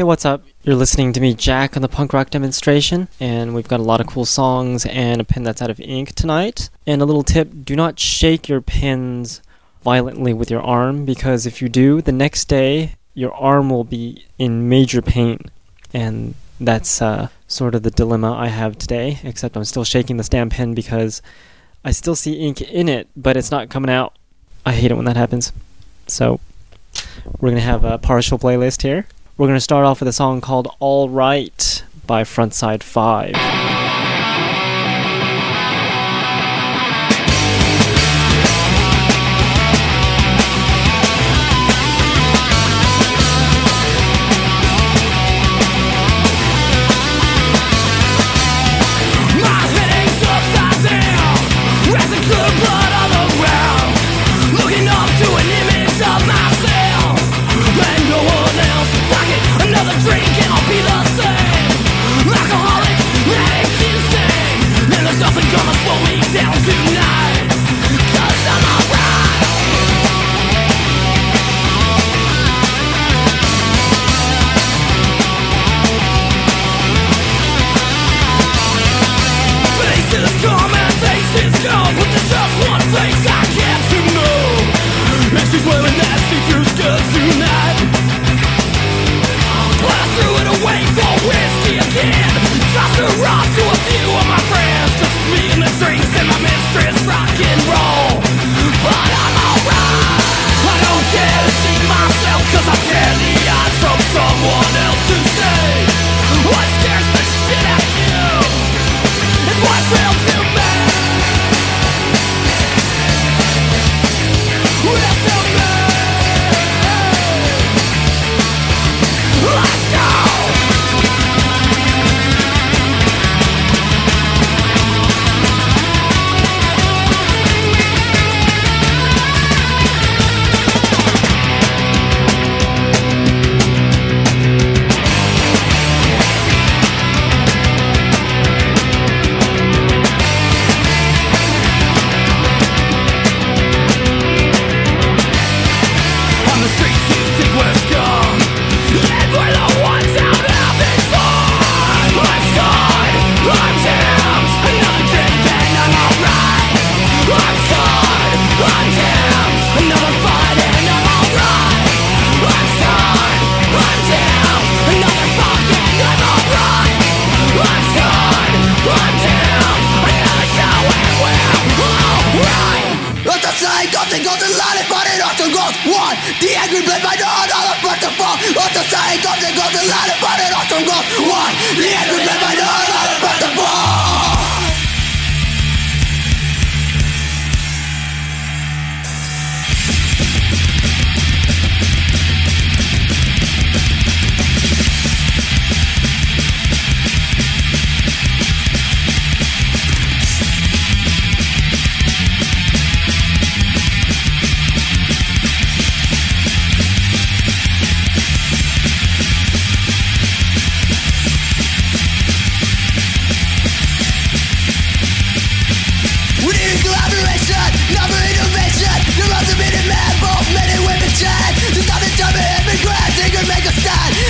Hey, what's up? You're listening to me, Jack, on the Punk Rock Demonstration, and we've got a lot of cool songs and a pen that's out of ink tonight. And a little tip, do not shake your pens violently with your arm, because if you do, the next day your arm will be in major pain. And that's sort of the dilemma I have today, except I'm still shaking this damn pen because I still see ink in it, but it's not coming out. I hate it when that happens. So we're going to have a partial playlist here. We're going to start off with a song called All Right by Frontside Five.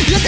You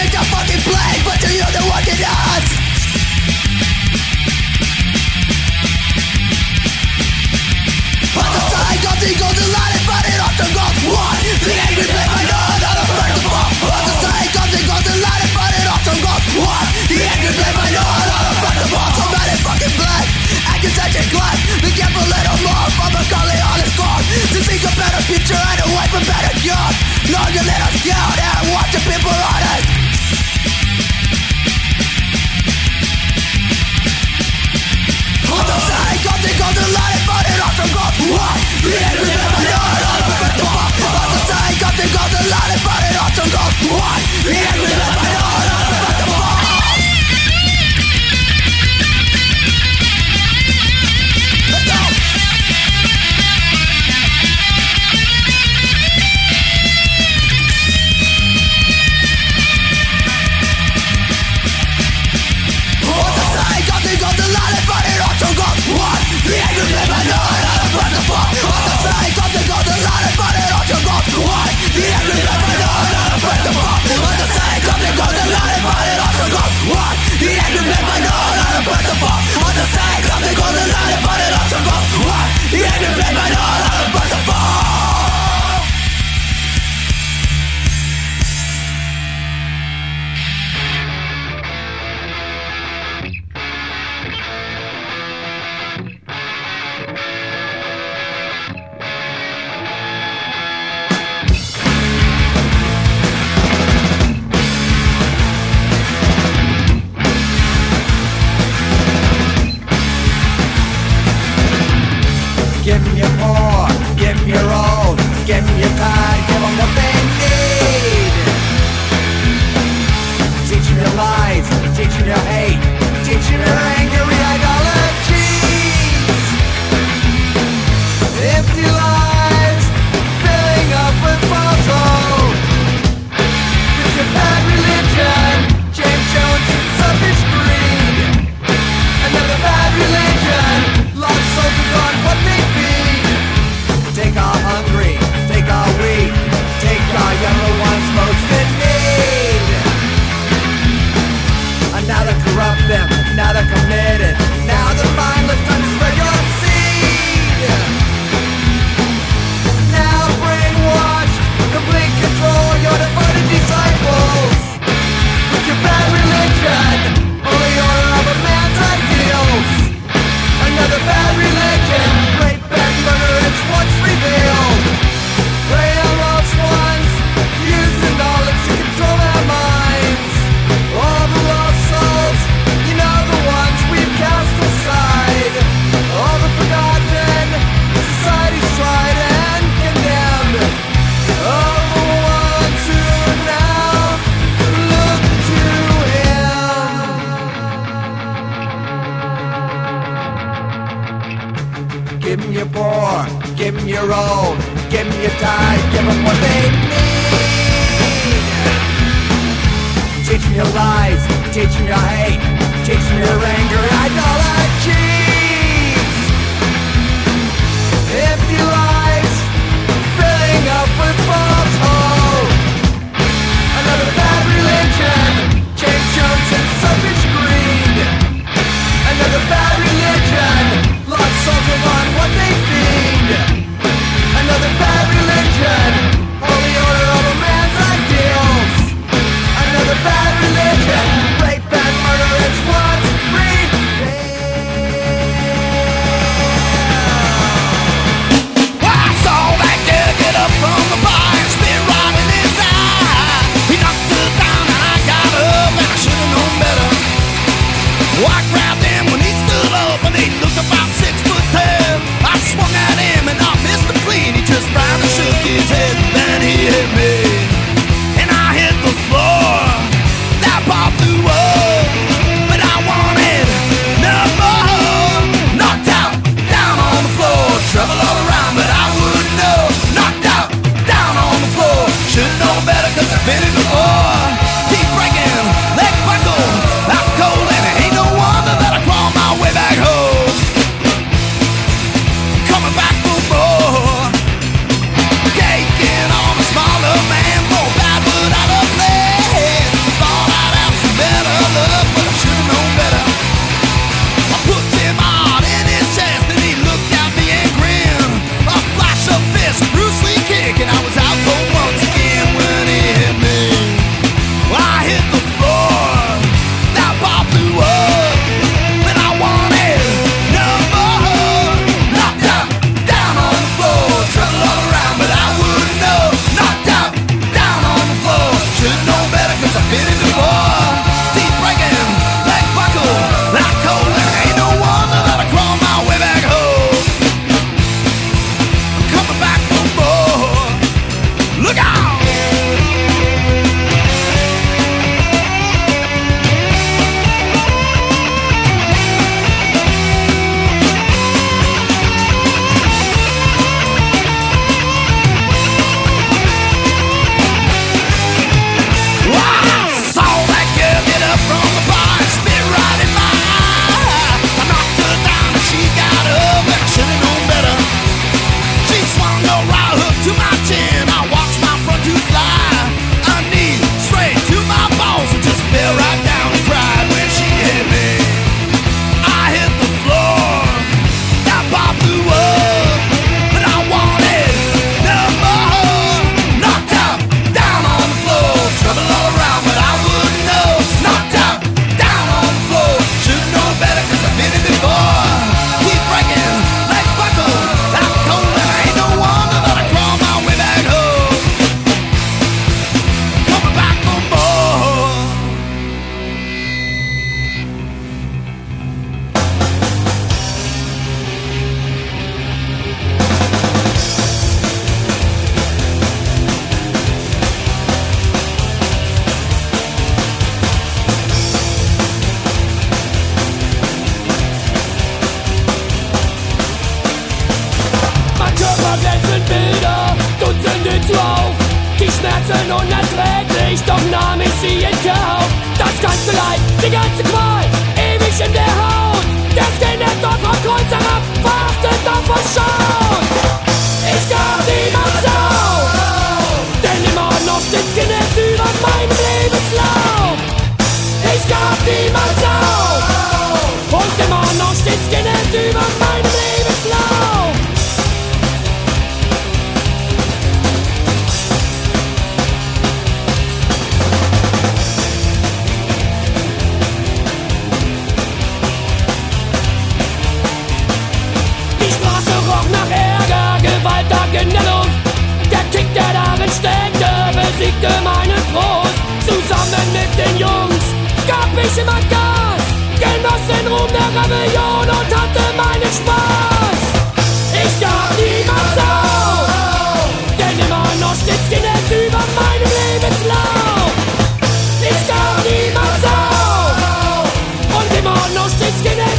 Give them your all, give them your time, give them what they need. Teach them your lies, teach them your hate, teach them your anger, idolatry. If your life's filling up with false hope, another bad religion, James Jones and selfish greed. Another bad religion, lost soldiers on what they feed. Another bad religion, holy order over man's ideals. Another bad religion, rape and murder is what's free. From the bar and spit right in his eye. He knocked her down and I got up, and I should've known better. Well, I grabbed him when he stood up, and he looked about 6'10". I swung at him and I missed the clean. He just frowned and shook his head. Then he hit me and I hit the floor. That bar blew up, but I wanted no more. Knocked out, down on the floor, trouble all around, but I wouldn't know. Should've known better, cause I've been in the war. Keep breaking, leg buckle, I'm cold, and it ain't no wonder that I claw my way back home. Coming back for more. Taking on a smaller man, more bad but out of place. Thought I'd have some better love, but I should've known better. I put him out in his chest, and he looked at me and grinned. A flash of fist, Bruce Lee kick, and I was out cold once.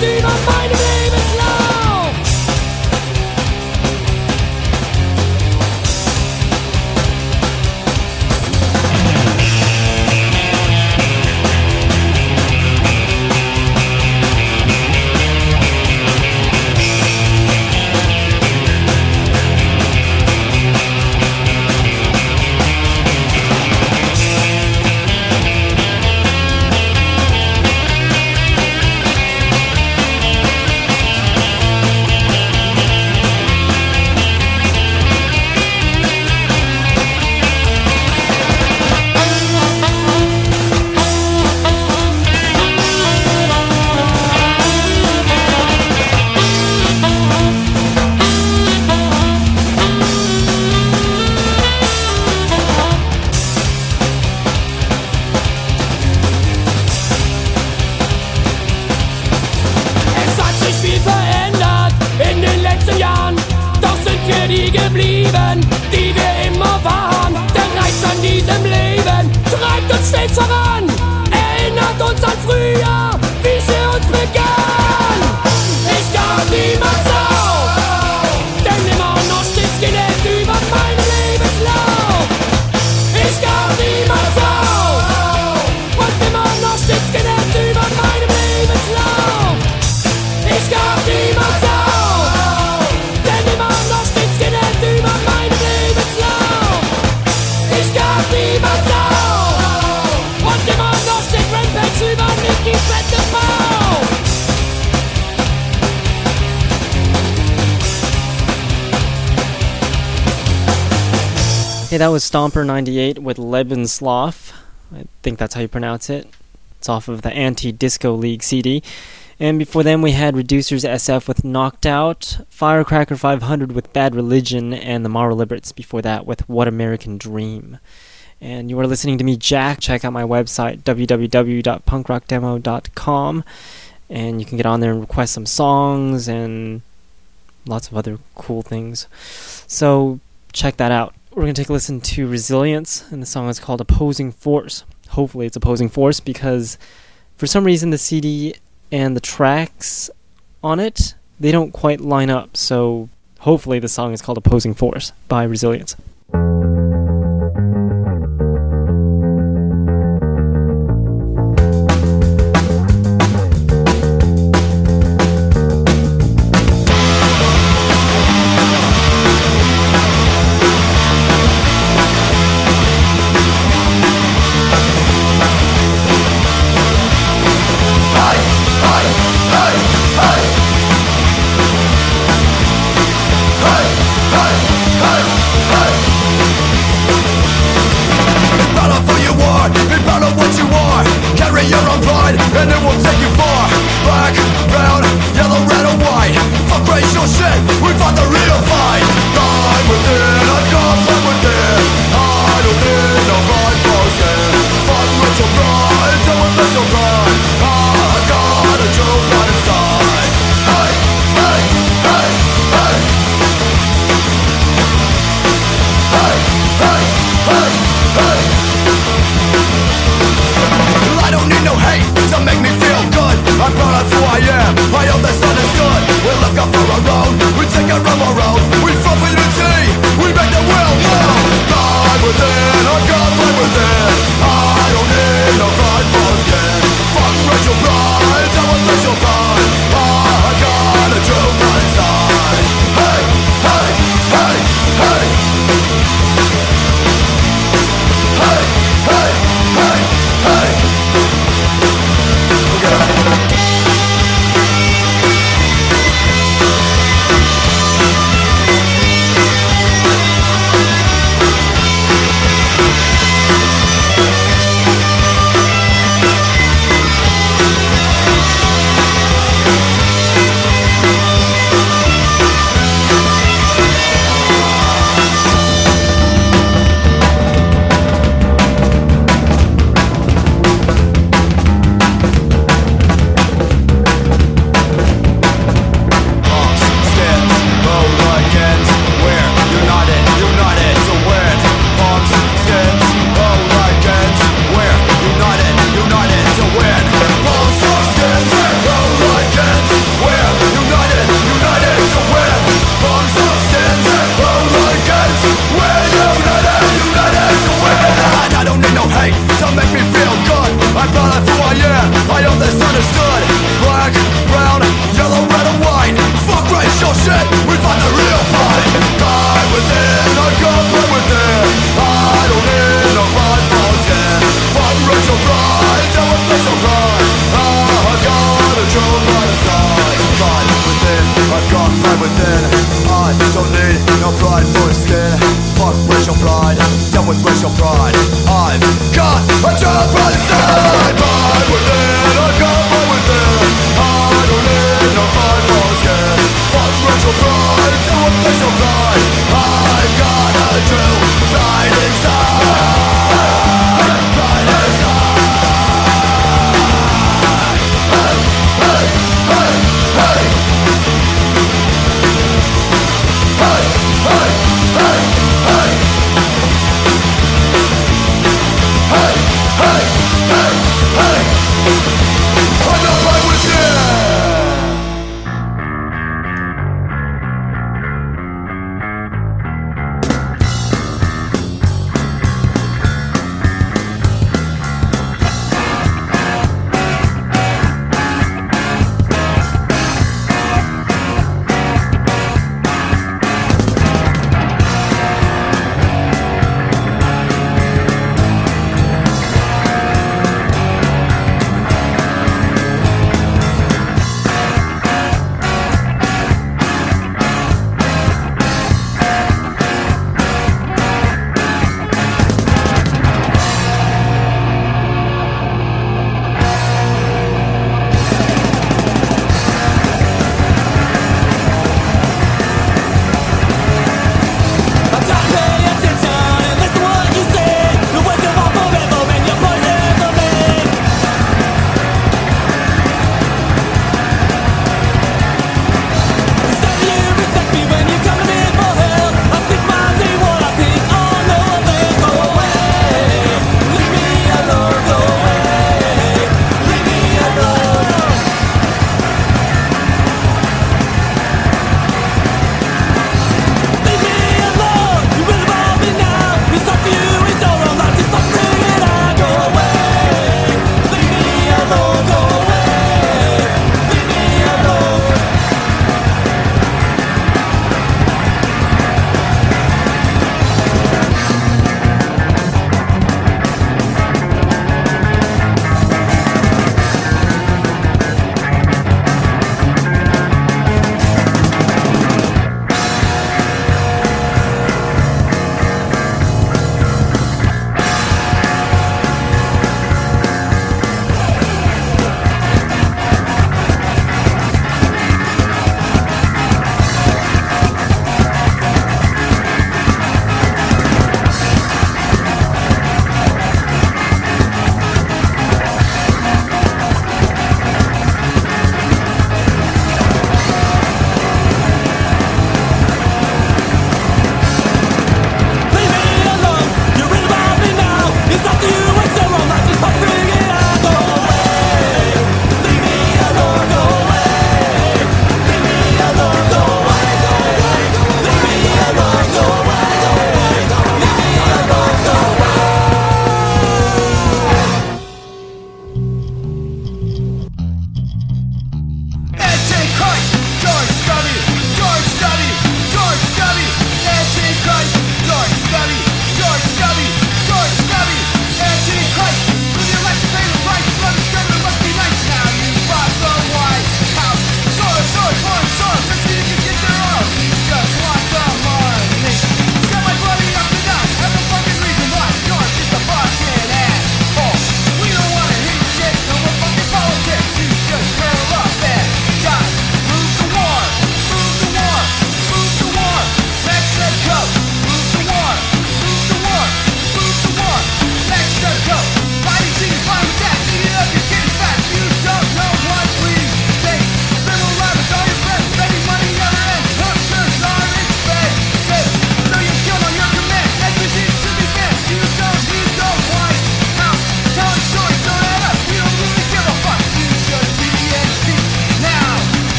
Über meinem Lebenslauf. steady geblieben, die wir immer waren. Der Reiz an diesem Leben treibt uns stets voran, erinnert uns an früher, wie sie uns begann. Ich gab niemals auf, denn immer noch stets gelebt über meinen Lebenslauf. Ich gab niemals auf und immer noch stets gelebt über meinen Lebenslauf. Ich gab niemals auf. Hey, that was Stomper 98 with Levin Sloth. I think that's how you pronounce it. It's off of the Anti-Disco League CD. And before them we had Reducers SF with Knocked Out, Firecracker 500 with Bad Religion, and the Moral Liberts before that with What American Dream. And you are listening to me, Jack. Check out my website, www.punkrockdemo.com. And you can get on there and request some songs and lots of other cool things. So check that out. We're going to take a listen to Resilience, and the song is called Opposing Force. Hopefully it's Opposing Force, because for some reason the CD and the tracks on it, they don't quite line up. So hopefully the song is called Opposing Force by Resilience. Hey!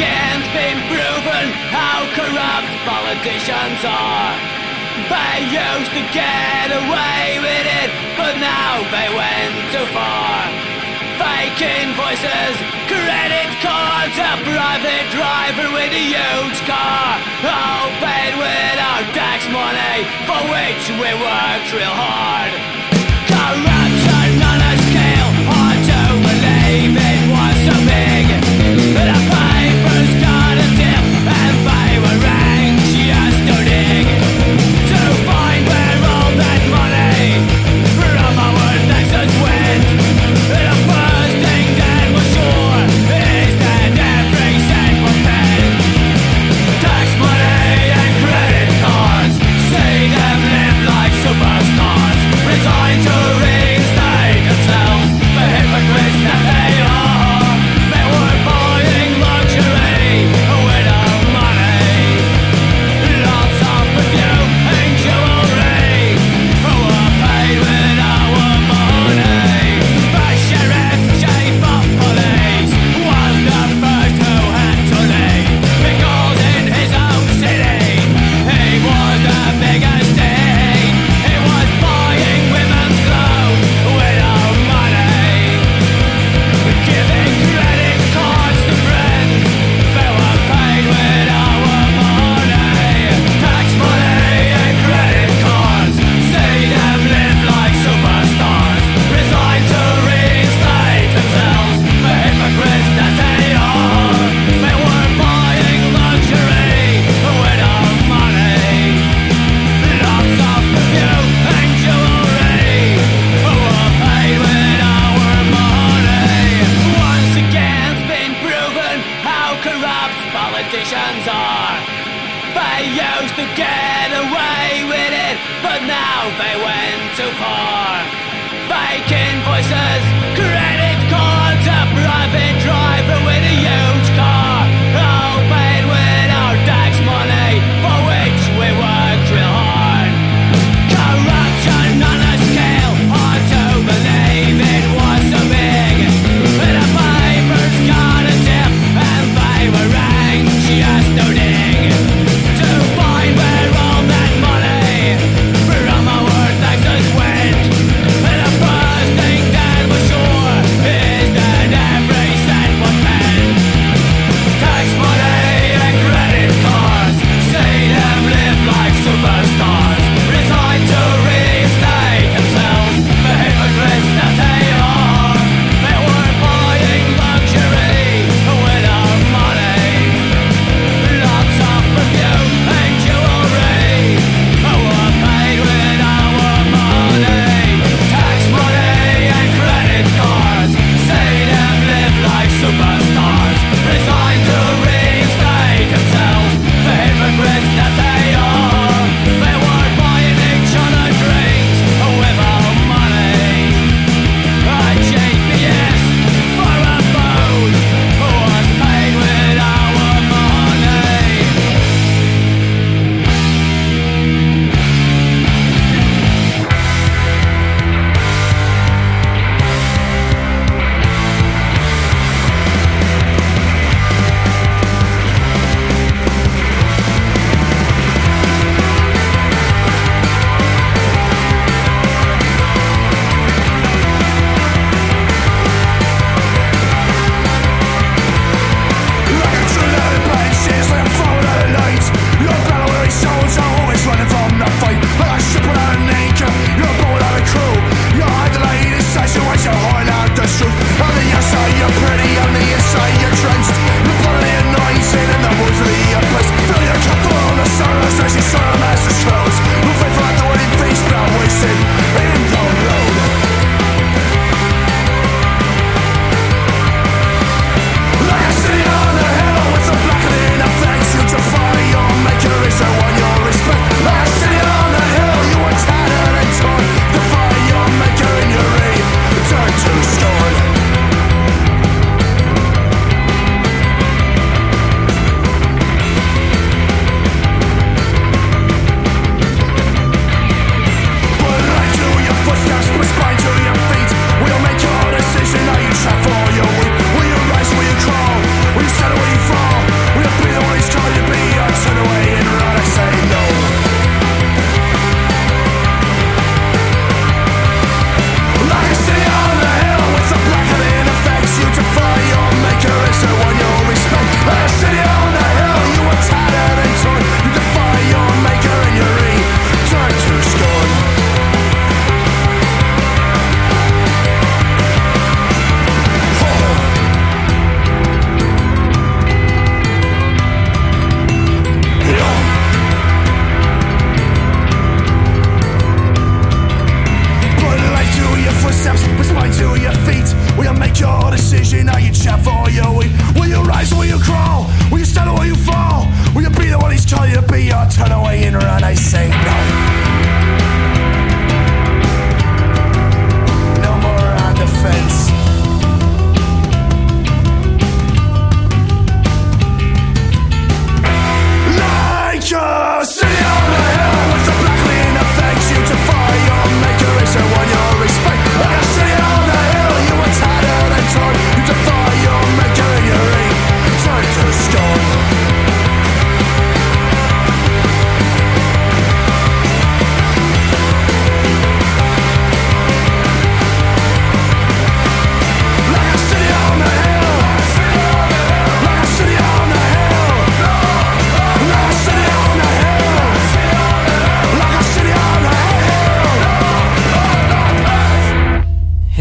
It's been proven how corrupt politicians are. They used to get away with it, but now they went too far. Fake invoices, credit cards, a private driver with a huge car, all paid with our tax money, for which we worked real hard. Corruption on a scale hard to believe it was so big, but I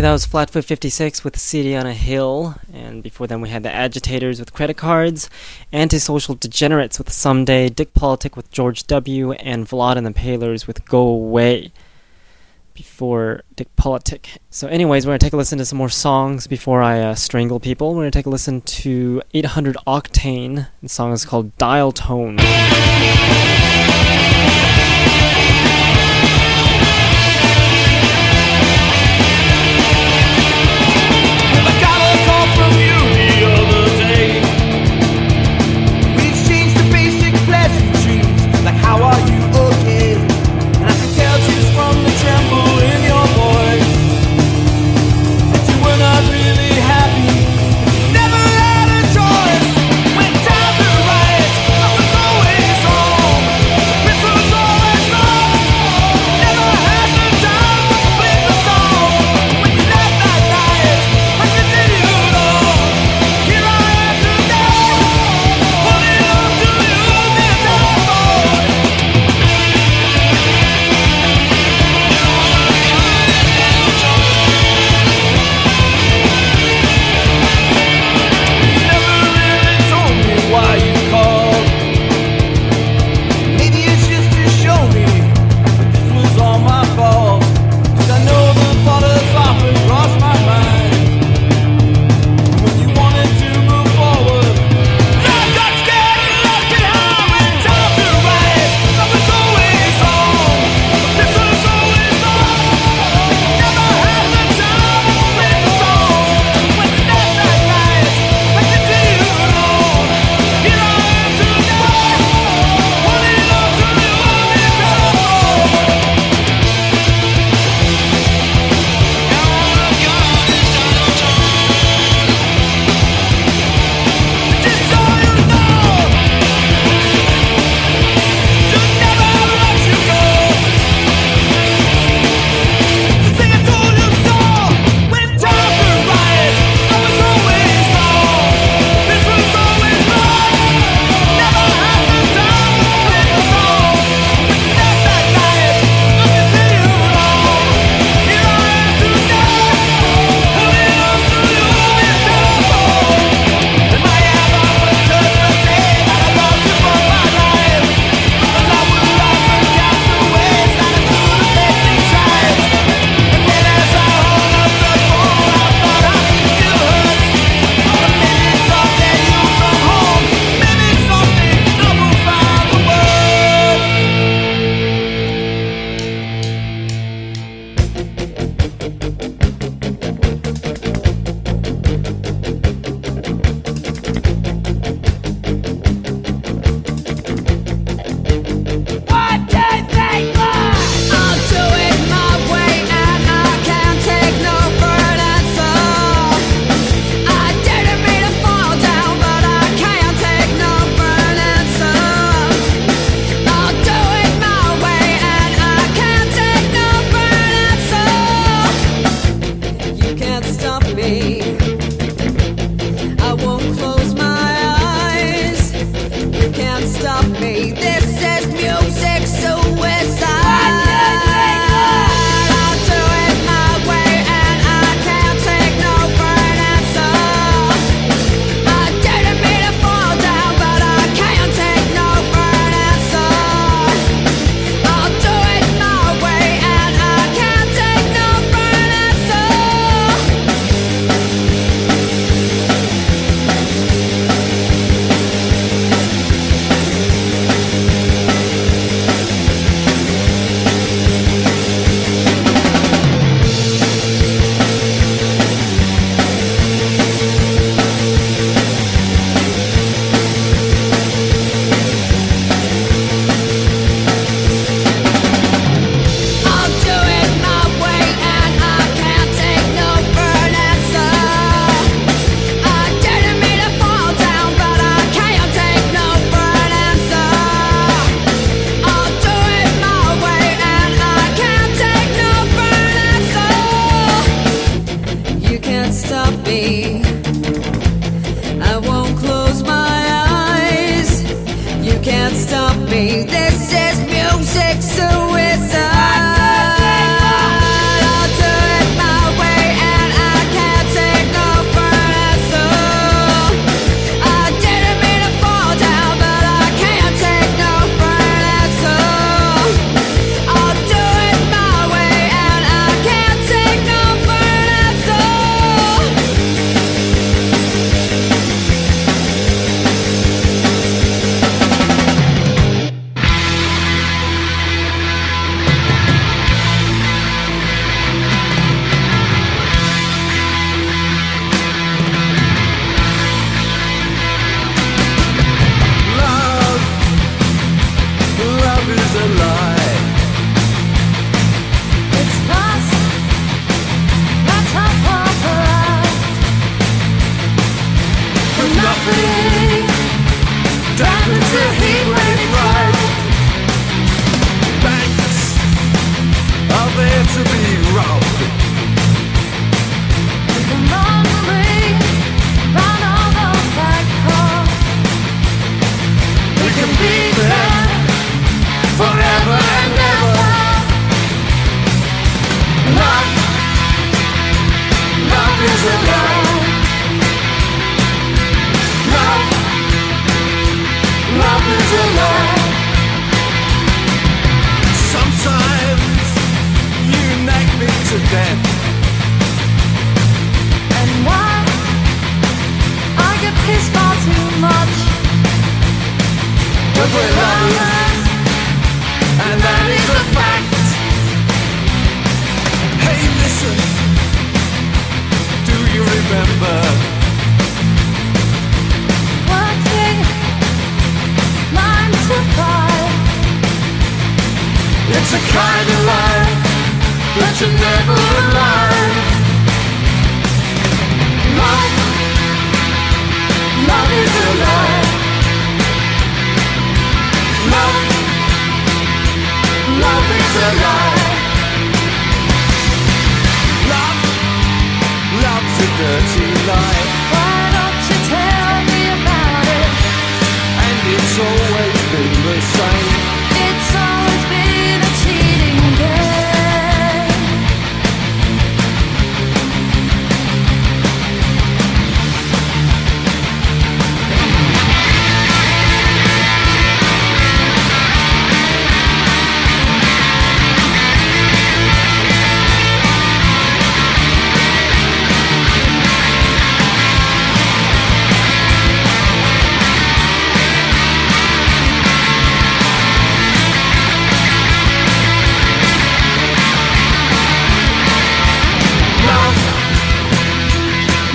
that was Flatfoot 56 with City on a Hill, and before then we had The Agitators with Credit Cards, Antisocial Degenerates with Someday, Dick Politic with George W., and Vlad and the Palers with Go Away before Dick Politic. So anyways, we're going to take a listen to some more songs before I strangle people. We're going to take a listen to 800 Octane. The song is called Dial Tone. Suicide. I do it my way and It's a kind of life that you're never alive. Love, love is alive. Love, love is alive. Love, love's a dirty lie. Why don't you tell me about it? And it's always been the same. It's always been a cheating game.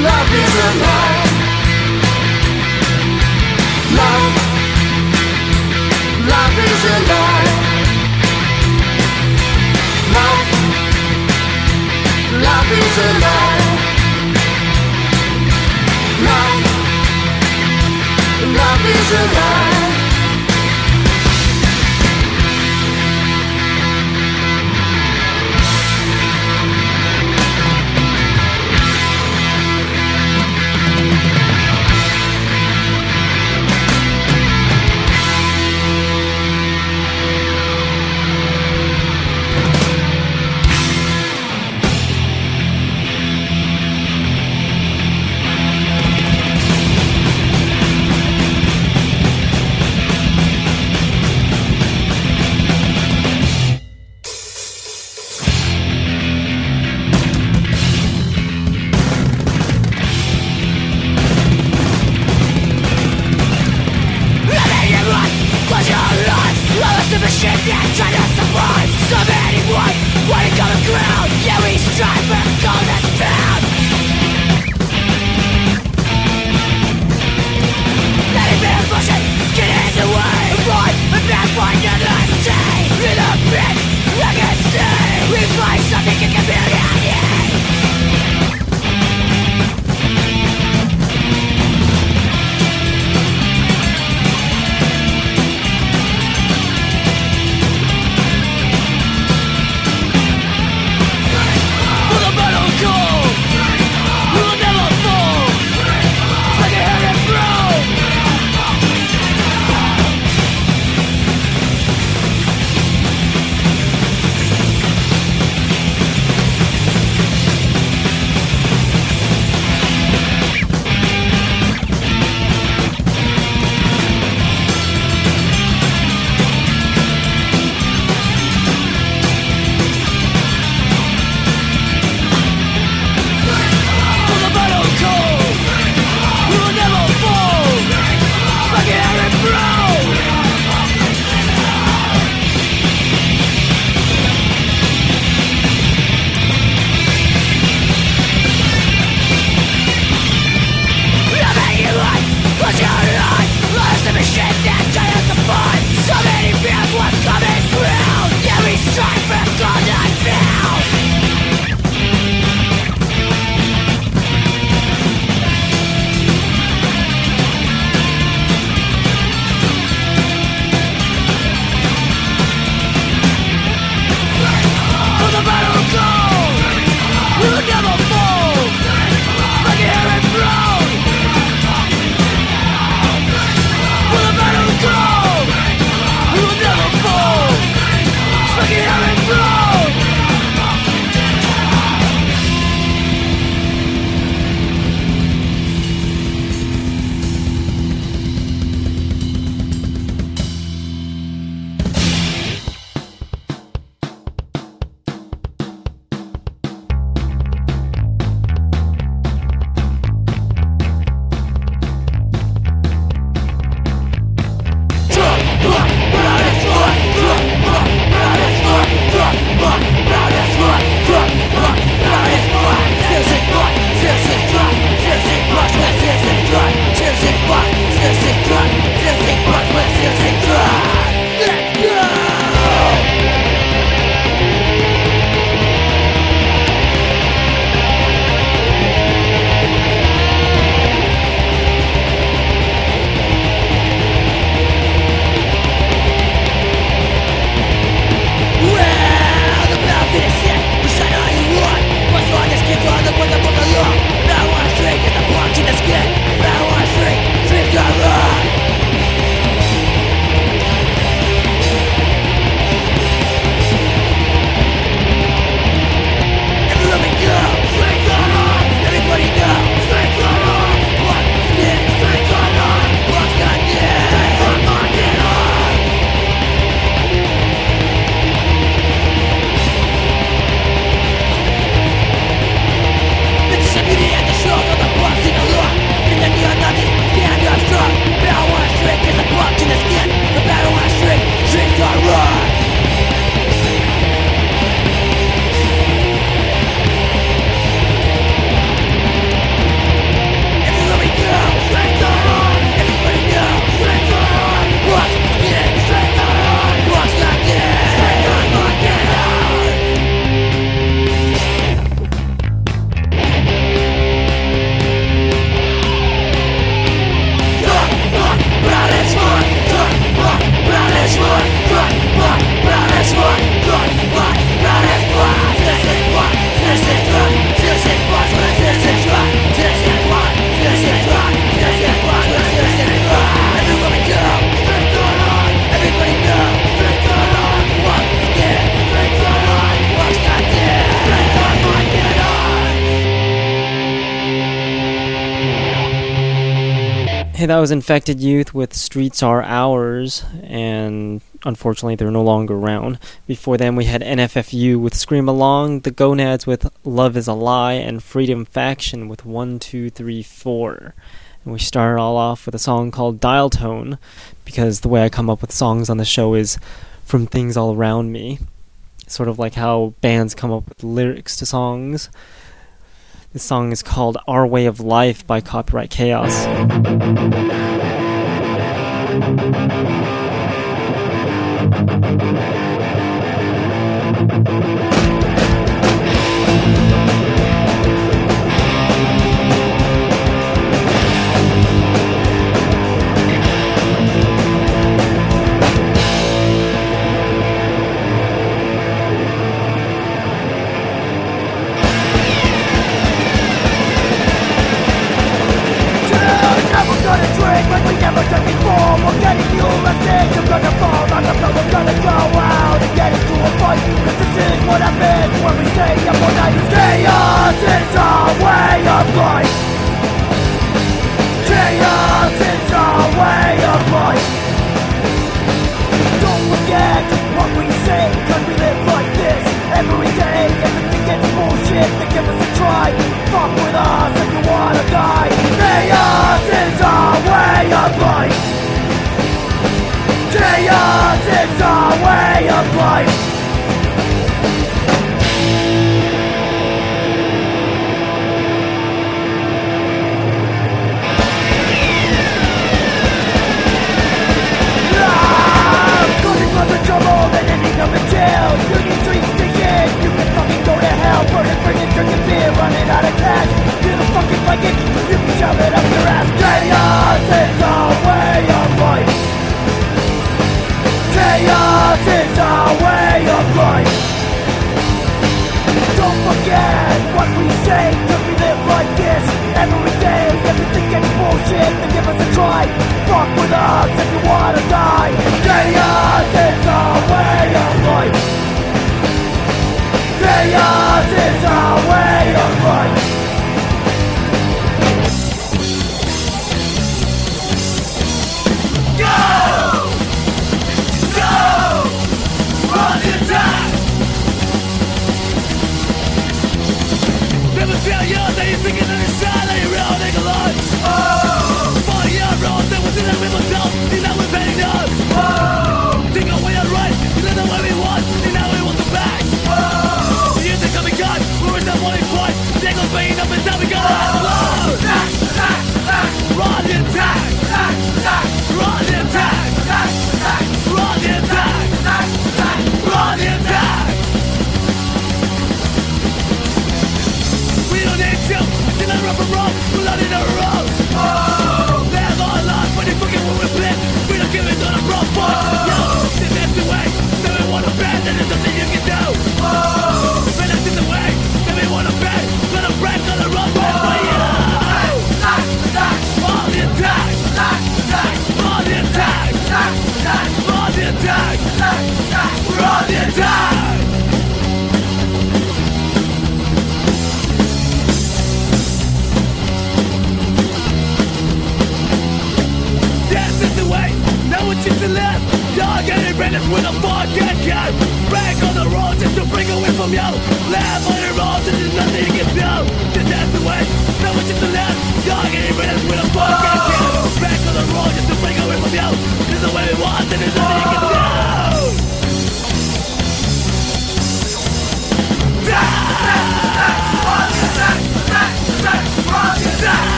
Love is alive. Love, love is alive. Love, love is alive. Love, love is alive. Hey, that was Infected Youth with Streets Are Ours, and unfortunately they're no longer around. Before then we had NFFU with Scream Along, The Gonads with Love Is a Lie, and Freedom Faction with 1, 2, 3, 4. And we started all off with a song called Dial Tone, because the way I come up with songs on the show is from things all around me. Sort of like how bands come up with lyrics to songs. This song is called Our Way of Life by Copyright Chaos.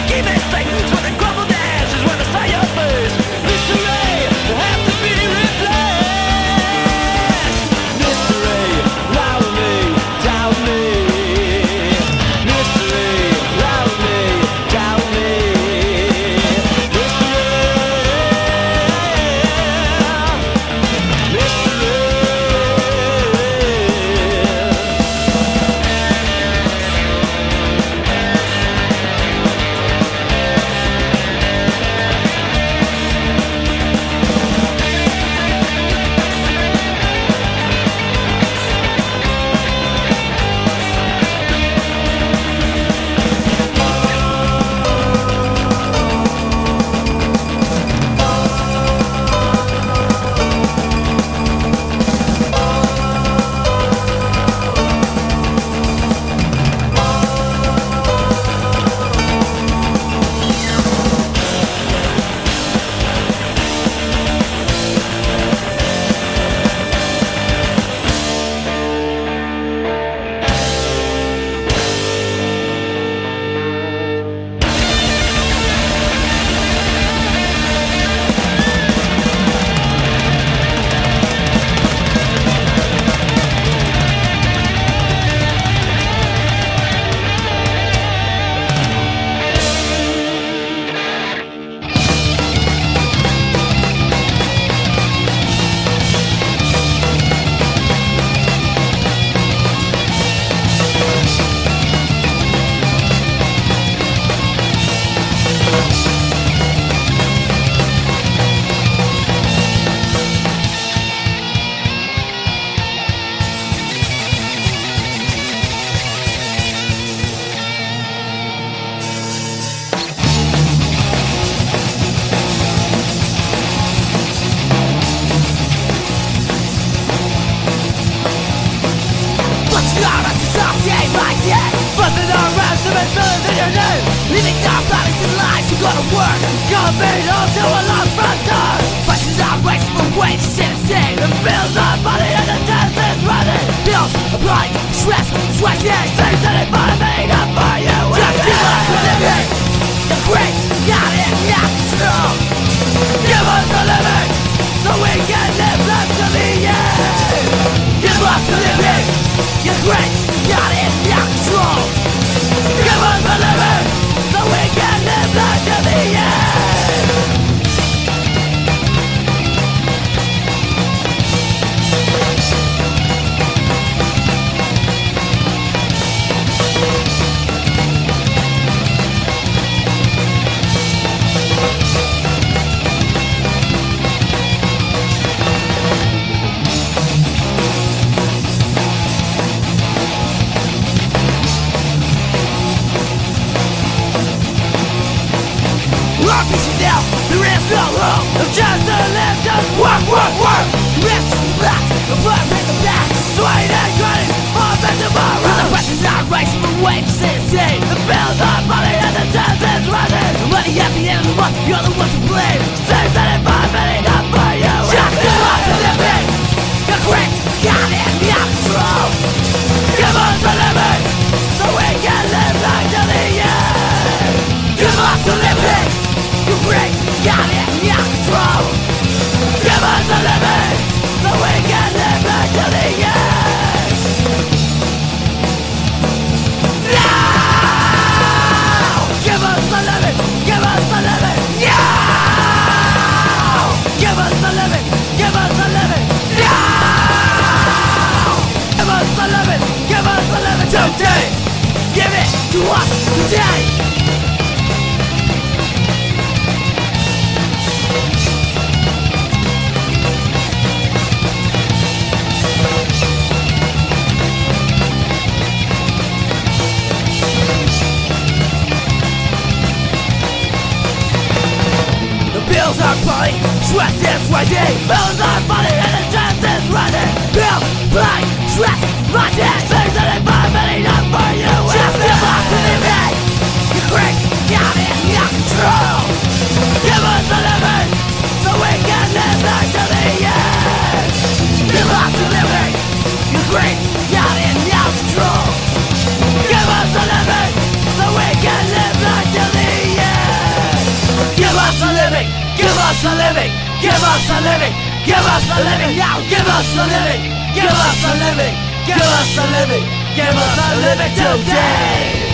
Give us a living so we can live life till the end. us a living, give us a living, give us a living now, give us a living, give us a living, give us a living, give us a living today.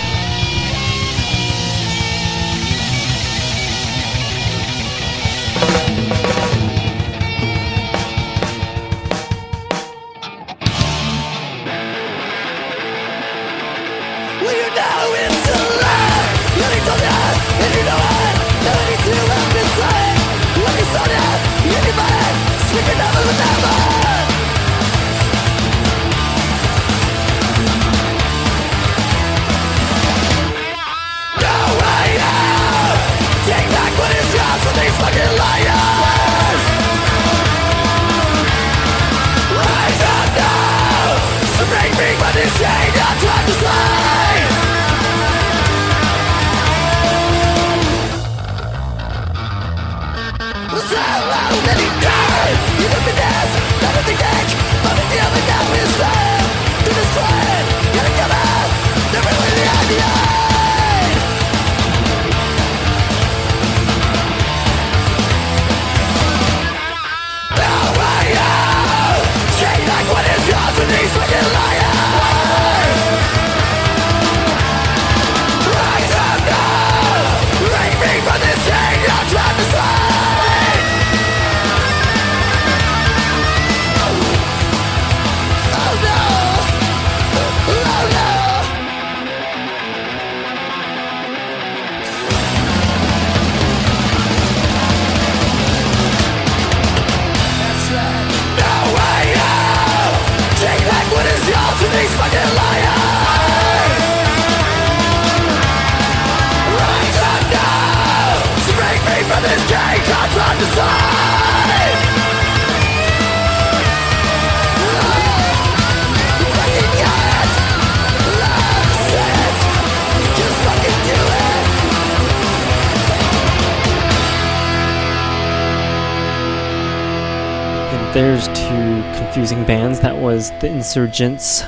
There's two confusing bands. That was The Insurgents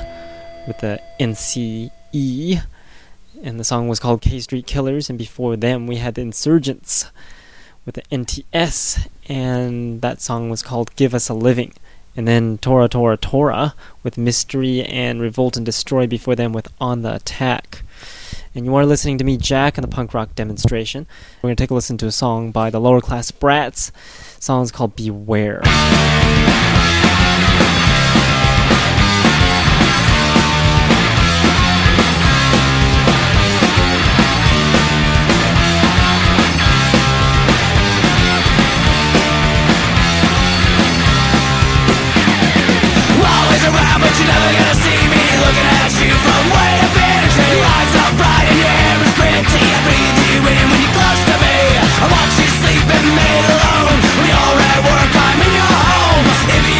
with the NCE, and the song was called K Street Killers, and before them we had The Insurgents with the NTS, and that song was called Give Us a Living, and then Tora Tora Tora with Mystery and Revolt and Destroy before them with On the Attack. And you are listening to me, Jack, and the Punk Rock Demonstration. We're going to take a listen to a song by the Lower Class Brats. The song is called Beware. Always around, but you're never gonna see me, looking at you from way up in a tree. Lights up bright and your hair is pretty. I breathe you in when you're close to me. I watch you sleeping made alone. When you're at work, I'm in your home. If you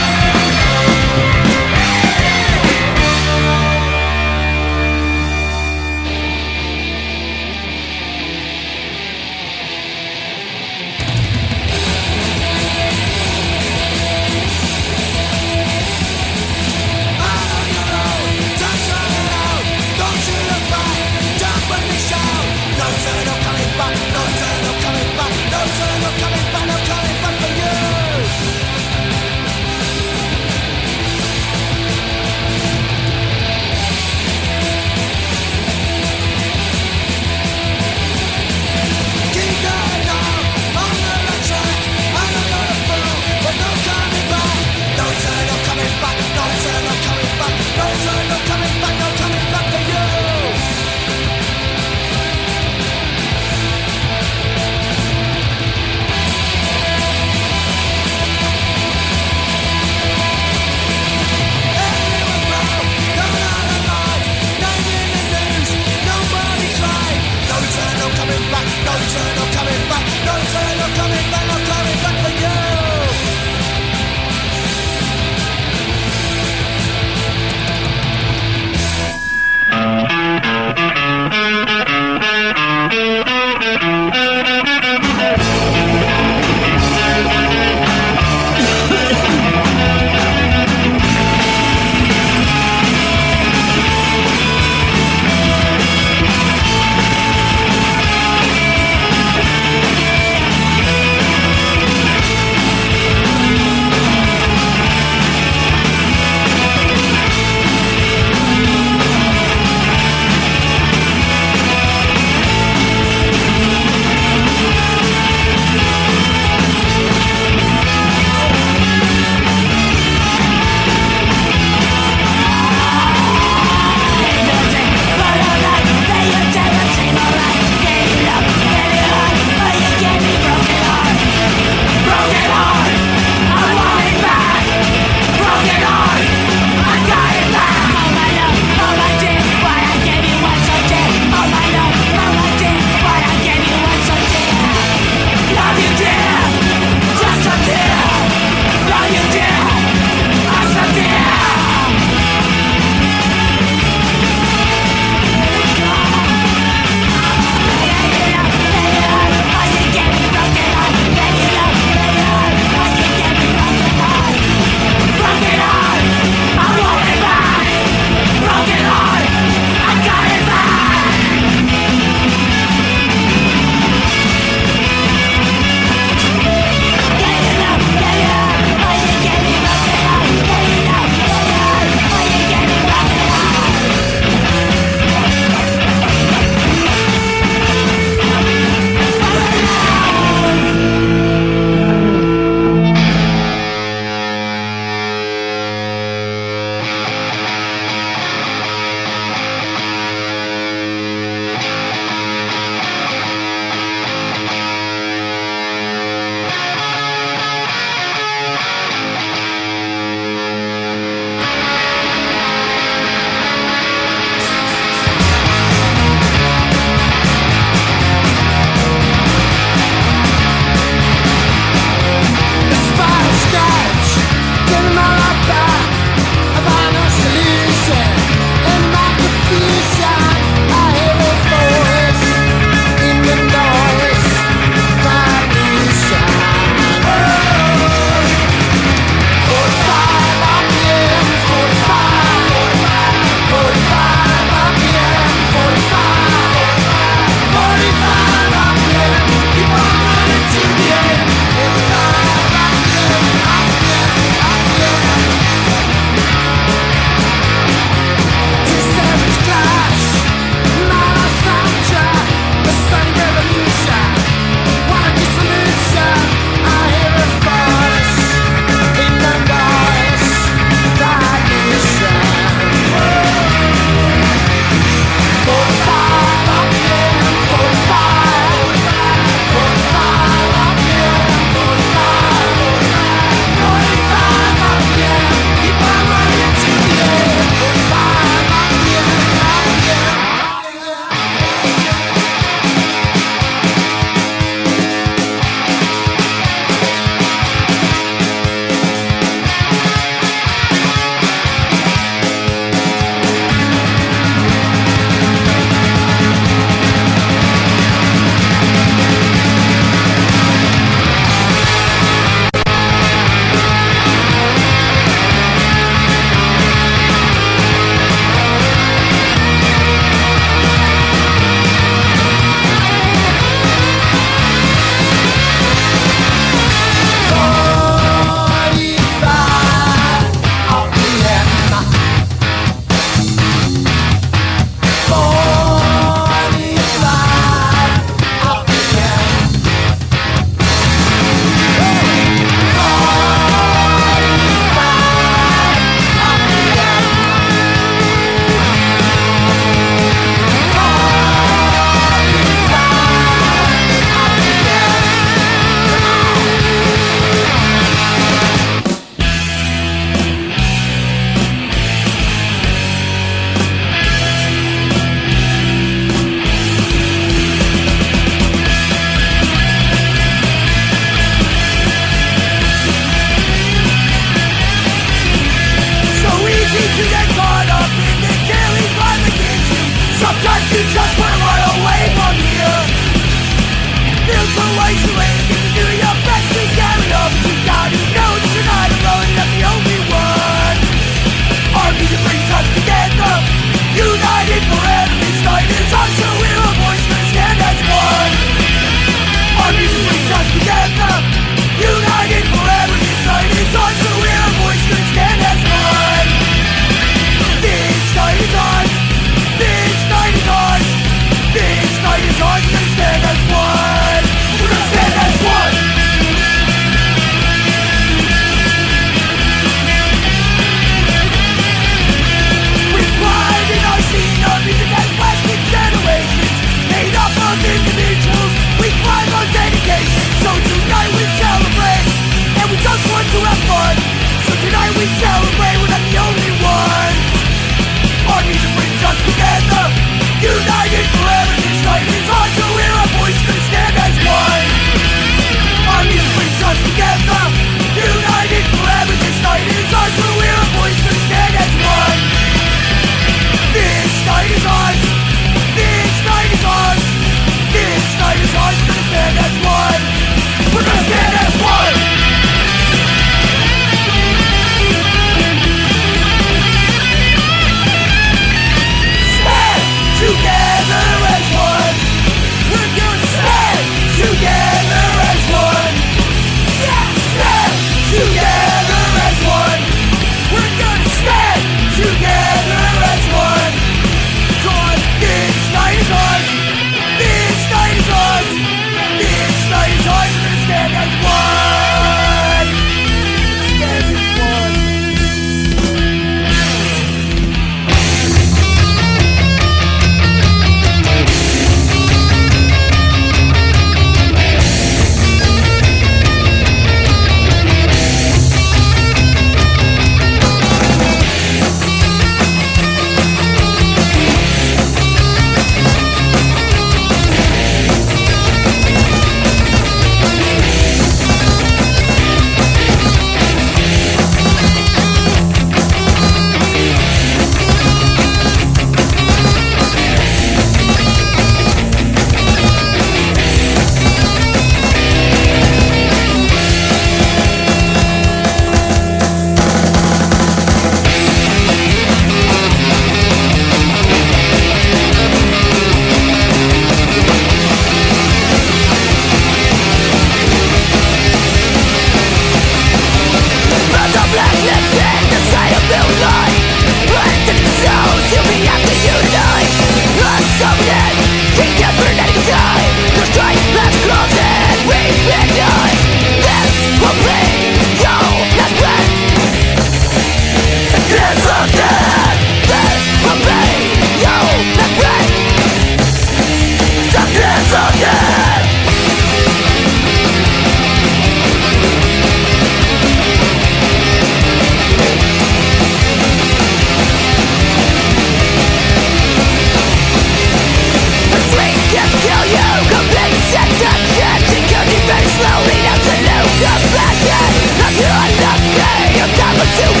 to come to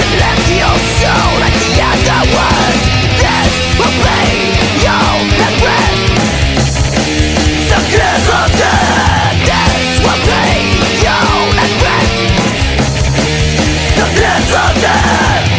collect your soul like the other ones. This will be your last breath. The kiss of death. This will be your last breath. The kiss of death.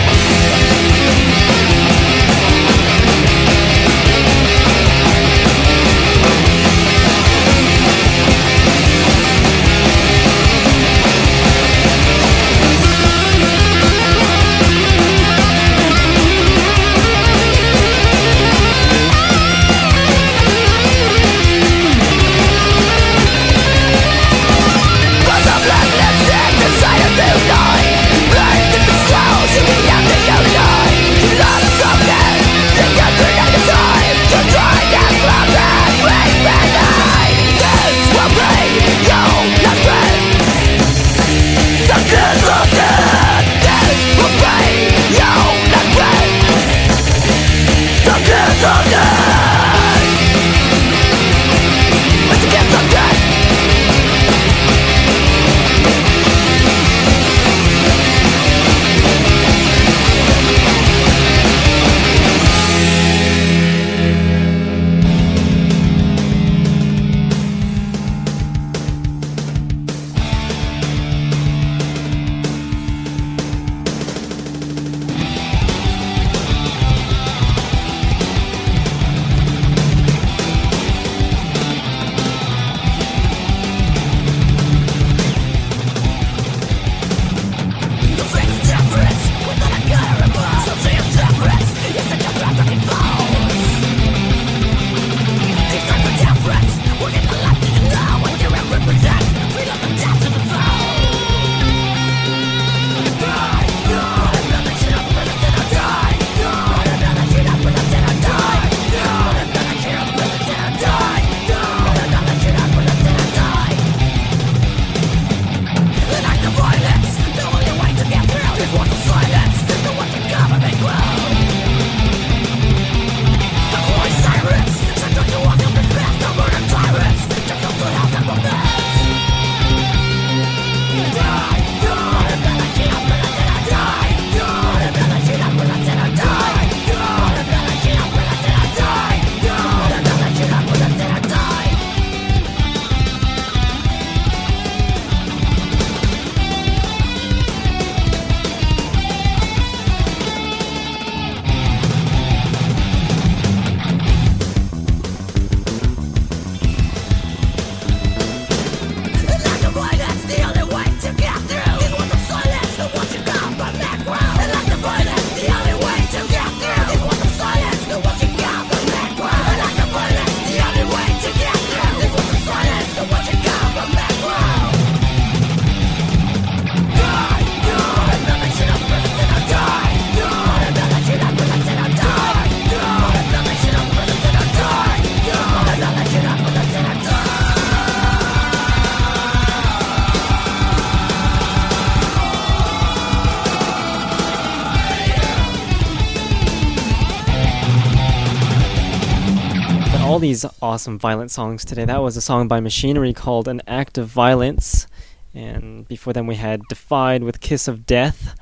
All these awesome violent songs today. That was a song by Machinery called An Act of Violence, and before then we had Defied with Kiss of Death,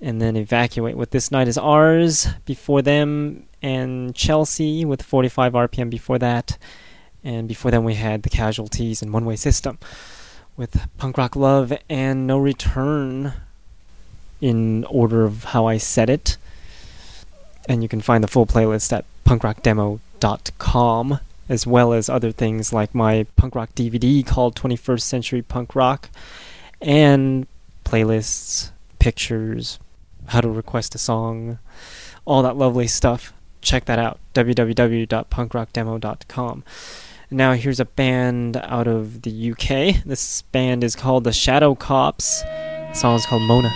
and then Evacuate with This Night Is Ours before them, and Chelsea with 45 RPM before that, and before then we had The Casualties and One Way System with Punk Rock Love and No Return, in order of how I said it. And you can find the full playlist at punkrockdemo.com, as well as other things like my punk rock DVD called 21st Century Punk Rock, and playlists, pictures, how to request a song, all that lovely stuff. Check that out, www.punkrockdemo.com. Now here's a band out of the UK. This band is called The Shadow Cops. The song is called Mona.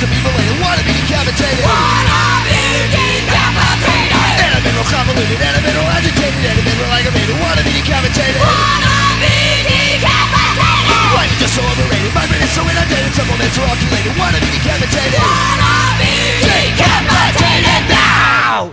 to be filleted, wanna be decapitated, animal convoluted, animal agitated, animal aggravated, wanna be decapitated, life is so overrated, my brain is so inundated, supplements are calculated, wanna be decapitated now!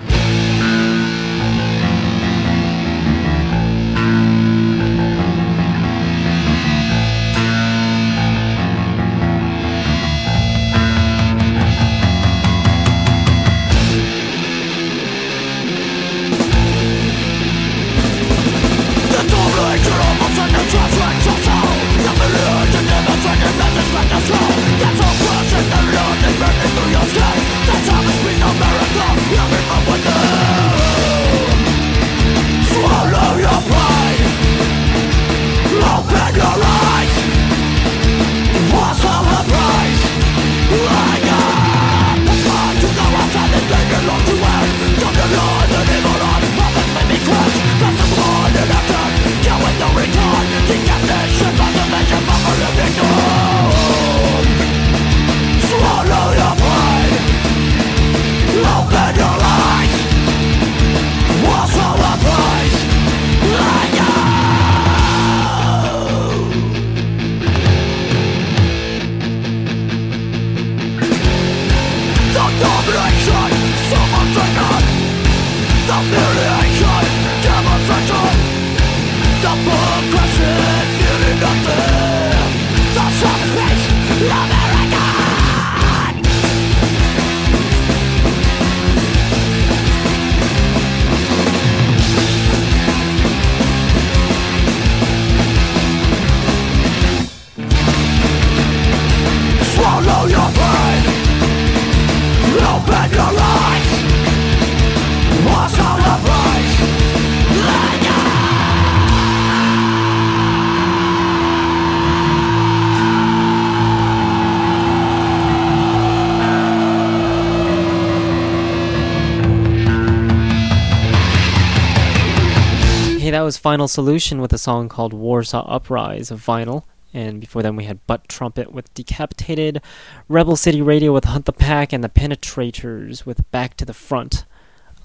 Was Final Solution with a song called Warsaw Uprise of Vinyl, and before then we had Butt Trumpet with Decapitated, Rebel City Radio with Hunt the Pack, and The Penetrators with Back to the Front.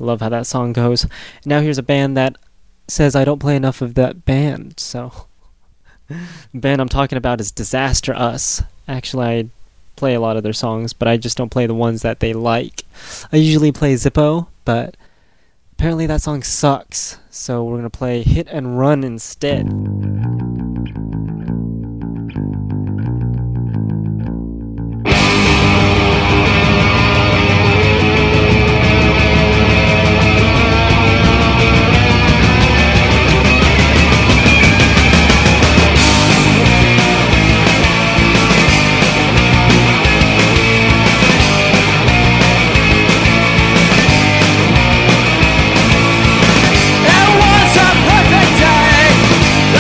I love how that song goes. Now here's a band that says I don't play enough of that band, so... The band I'm talking about is Disaster Us. Actually, I play a lot of their songs, but I just don't play the ones that they like. I usually play Zippo, but... apparently that song sucks, so we're gonna play Hit and Run instead.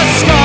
Let's go!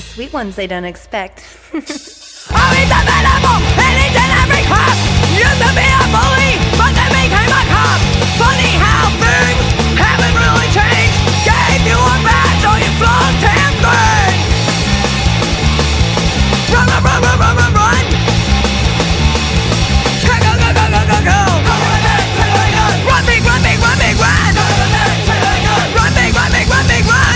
of sweet ones they don't expect. Oh, he's available and he's in every cop. Used to be a bully, but then became a cop. Funny how things haven't really changed. Gave you a badge, so you flaunt him through. Run, run, run, run, run, run, run. Go, go, go, go, go, go, go. Run, big, run, big, run, big, run. Run, big, run, big, run, big, run.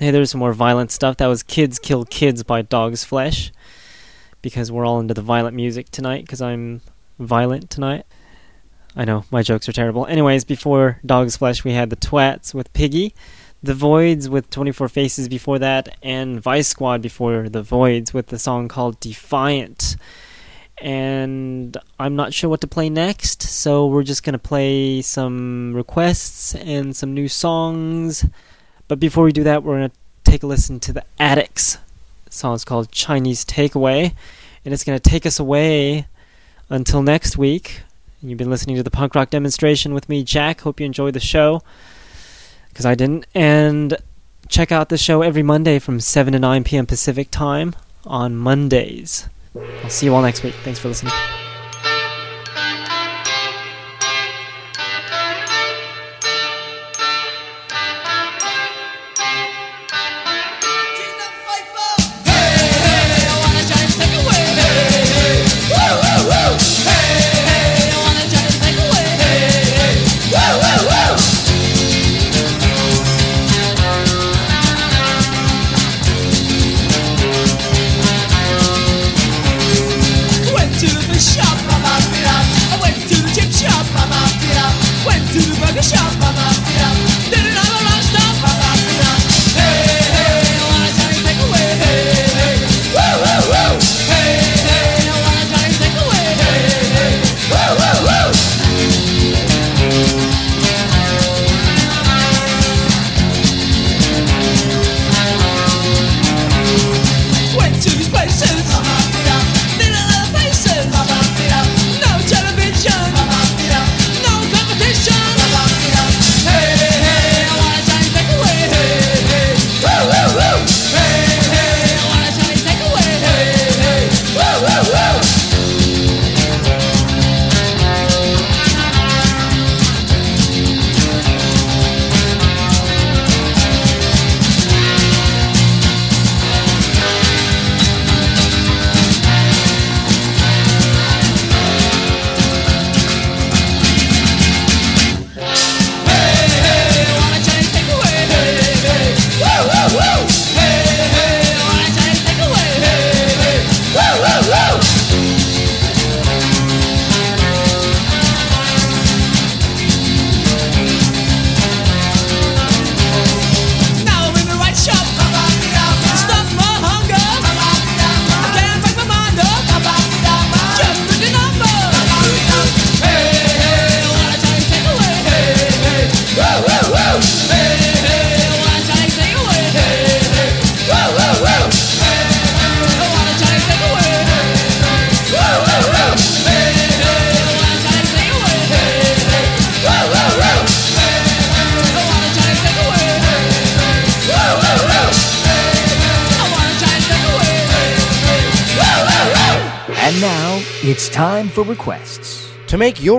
Hey, there's some more violent stuff. That was Kids Kill Kids by Dog's Flesh, because we're all into the violent music tonight, because I'm violent tonight. I know, my jokes are terrible. Anyways, before Dog's Flesh, we had The Twats with Piggy, The Voids with 24 Faces before that, and Vice Squad before The Voids with the song called Defiant. And I'm not sure what to play next, so we're just going to play some requests and some new songs. But before we do that, we're going to take a listen to The Addicts. The song's called Chinese Takeaway, and it's going to take us away until next week. You've been listening to the Punk Rock Demonstration with me, Jack. Hope you enjoyed the show, because I didn't. And check out the show every Monday from 7 to 9 p.m. Pacific time on Mondays. I'll see you all next week. Thanks for listening. Hey! It's time for requests. To make your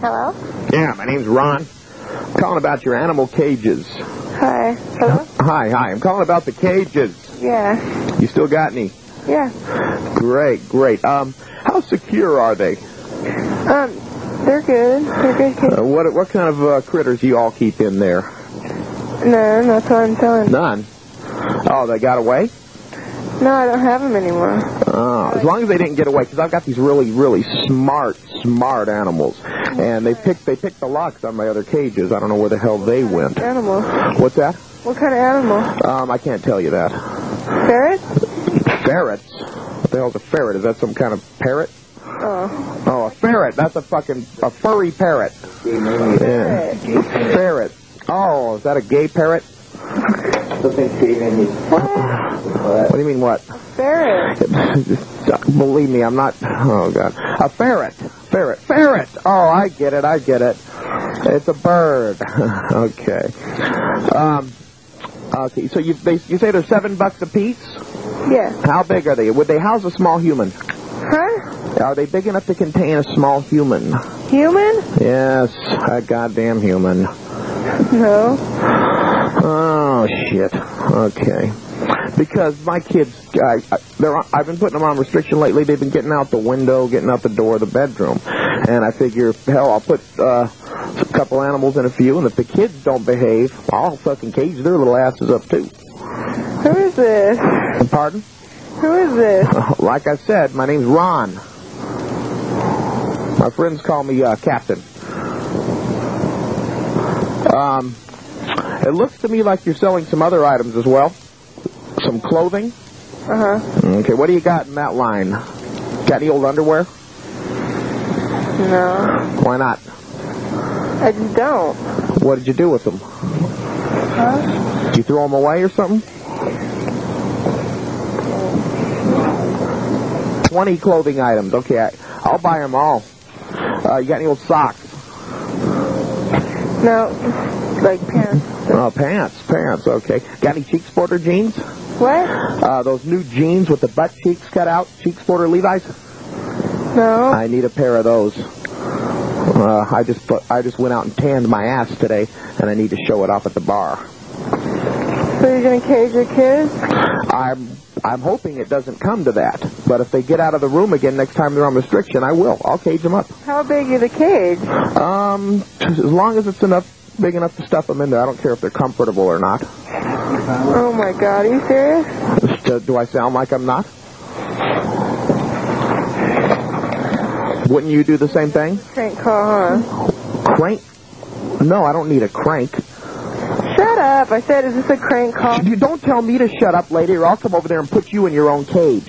Hello? Yeah, my name's Ron. I'm calling about your animal cages. Hi. Hello? Hi. I'm calling about the cages. Yeah. You still got any? Yeah. Great. How secure are they? They're good cages. What kind of critters do you all keep in there? None, that's what I'm telling. None? Oh, they got away? No, I don't have them anymore. Oh, as long as they didn't get away, because I've got these really, really smart animals. And they picked the locks on my other cages. I don't know where the hell they went. Animal. What's that? What kind of animal? I can't tell you that. Ferrets? Ferrets? What the hell's a ferret? Is that some kind of parrot? Oh. Oh, a ferret. That's a furry parrot. Yeah. Ferret. Oh, is that a gay parrot? What do you mean, what? A ferret. Believe me, I'm not... Oh, God. A ferret. Ferret. Oh, I get it. It's a bird. Okay. Okay, so you say they're $7 a piece? Yeah. How big are they? Would they house a small human? Huh? Are they big enough to contain a small human? Human? Yes, a goddamn human. No. Oh, shit. Okay. Because my kids, I've been putting them on restriction lately. They've been getting out the window, getting out the door of the bedroom. And I figure, hell, I'll put a couple animals in a few, and if the kids don't behave, I'll fucking cage their little asses up, too. Who is this? Pardon? Who is this? Like I said, my name's Ron. My friends call me Captain. It looks to me like you're selling some other items as well. Some clothing? Uh-huh. Okay, what do you got in that line? Got any old underwear? No. Why not? I just don't. What did you do with them? Huh? Did you throw them away or something? 20 clothing items. Okay, I'll buy them all. You got any old socks? No, like pants. Oh, pants, okay. Got any cheek sporter jeans? What? Those new jeans with the butt cheeks cut out, cheek sporter Levi's? No. I need a pair of those. I just went out and tanned my ass today, and I need to show it off at the bar. So you're going to cage your kids? I'm hoping it doesn't come to that. But if they get out of the room again next time they're on restriction, I will. I'll cage them up. How big is the cage? As long as it's big enough to stuff them in there. I don't care if they're comfortable or not. Oh, my God. Are you serious? Do I sound like I'm not? Wouldn't you do the same thing? Crank call, huh? Crank? No, I don't need a crank. Shut up. I said, is this a crank call? You don't tell me to shut up, lady, or I'll come over there and put you in your own cage.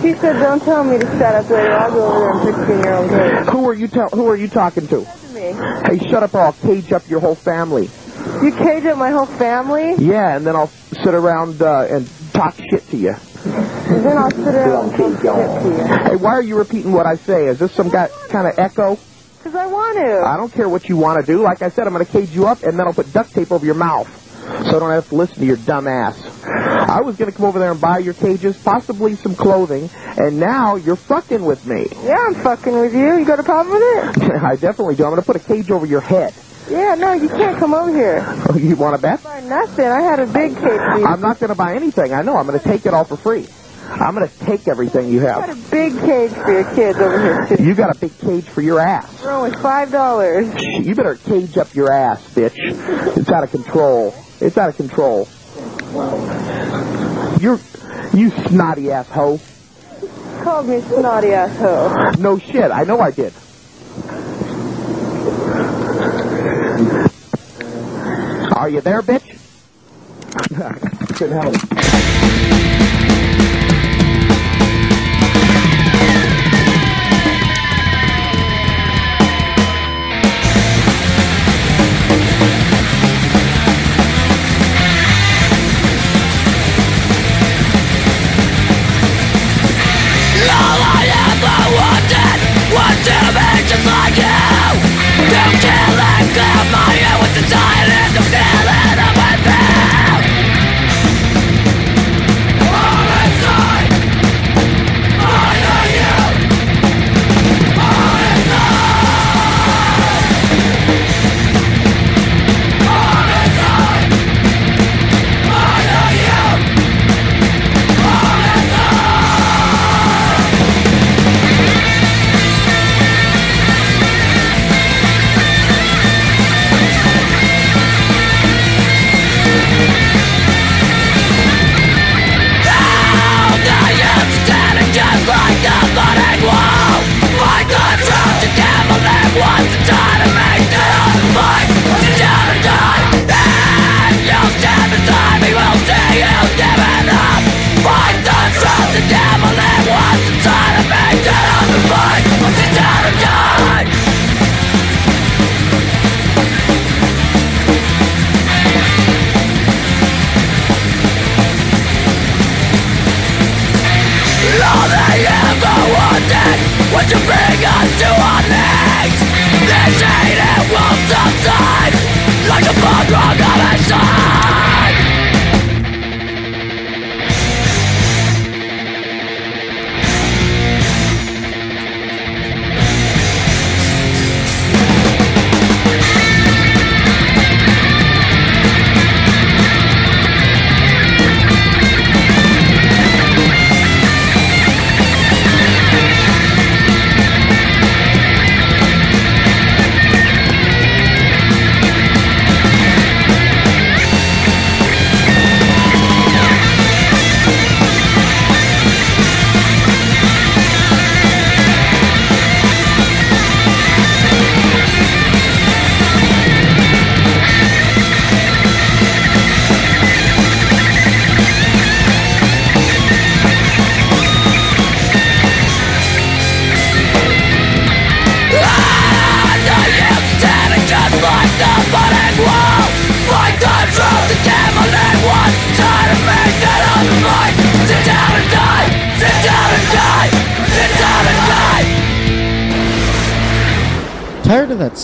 He said, "Don't tell me to shut up later. I'll go over there and 16-year-old kids." Who are you talking to? Me. Hey, shut up or I'll cage up your whole family. You cage up my whole family? Yeah, and then I'll sit around and talk shit to you. And then I'll sit around and talk shit to you. Hey, why are you repeating what I say? Is this some kind of echo? Because I want to. I don't care what you want to do. Like I said, I'm going to cage you up, and then I'll put duct tape over your mouth so I don't have to listen to your dumb ass. I was going to come over there and buy your cages, possibly some clothing, and now you're fucking with me. Yeah, I'm fucking with you. You got a problem with it? I definitely do. I'm going to put a cage over your head. Yeah, no, you can't come over here. You want to bet? I didn't buy nothing. I had a big cage. I'm not going to buy anything. I know. I'm going to take it all for free. I'm going to take everything you have. You got a big cage for your kids over here, too. You got a big cage for your ass. We're only $5. You better cage up your ass, bitch. It's out of control. It's out of control. You snotty ass hoe. You called me snotty ass hoe. No shit. I know I did. Are you there, bitch? Good help. Tired of that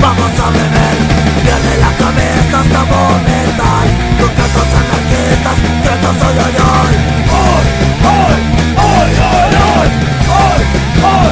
Vamos a beber, pierde la cabeza hasta vomitar. Los cantos anarquistas, cantos hoy, hoy, hoy, hoy, hoy, hoy, hoy, hoy, hoy, hoy, hoy.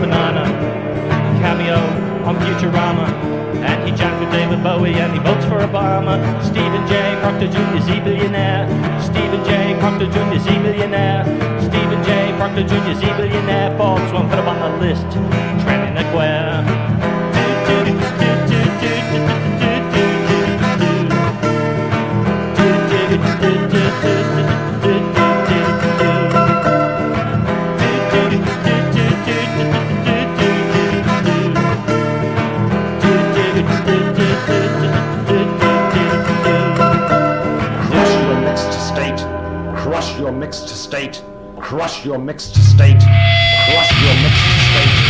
Banana, cameo on Futurama. And he jacked with David Bowie and he votes for Obama. Stephen J. Proctor Jr. is a billionaire. Stephen J. Proctor Jr. is a billionaire. Stephen J. Proctor Jr. is a billionaire. Forbes won't put him on the list. Trent in a queer. Crush your mixed state. Crush your mixed state. Crush your mixed state.